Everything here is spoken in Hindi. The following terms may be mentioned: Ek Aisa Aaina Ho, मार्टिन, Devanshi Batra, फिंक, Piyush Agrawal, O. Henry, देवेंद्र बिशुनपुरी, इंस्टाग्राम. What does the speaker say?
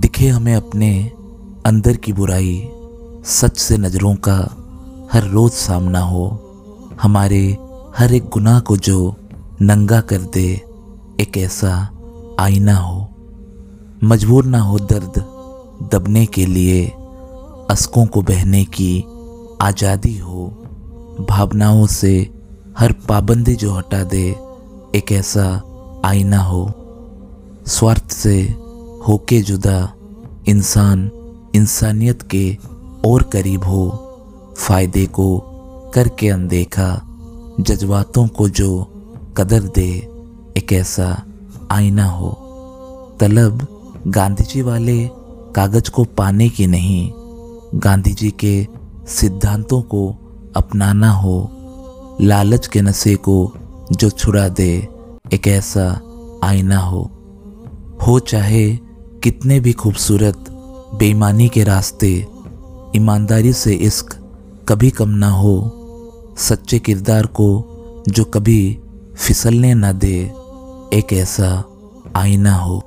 दिखे हमें अपने अंदर की बुराई सच से नज़रों का हर रोज़ सामना हो, हमारे हर एक गुनाह को जो नंगा कर दे एक ऐसा आईना हो। मजबूर ना हो दर्द दबने के लिए, अश्कों को बहने की आज़ादी हो, भावनाओं से हर पाबंदी जो हटा दे एक ऐसा आईना हो। स्वार्थ से होके जुदा इंसान इंसानियत के और करीब हो, फ़ायदे को करके अनदेखा जज्बातों को जो कदर दे एक ऐसा आईना हो। तलब गांधी जी वाले कागज़ को पाने की नहीं, गांधी जी के सिद्धांतों को अपनाना हो। लालच के नशे को जो छुड़ा दे एक ऐसा आईना हो। चाहे कितने भी खूबसूरत बेईमानी के रास्ते, ईमानदारी से इश्क कभी कम ना हो। सच्चे किरदार को जो कभी फिसलने ना दे एक ऐसा आईना हो।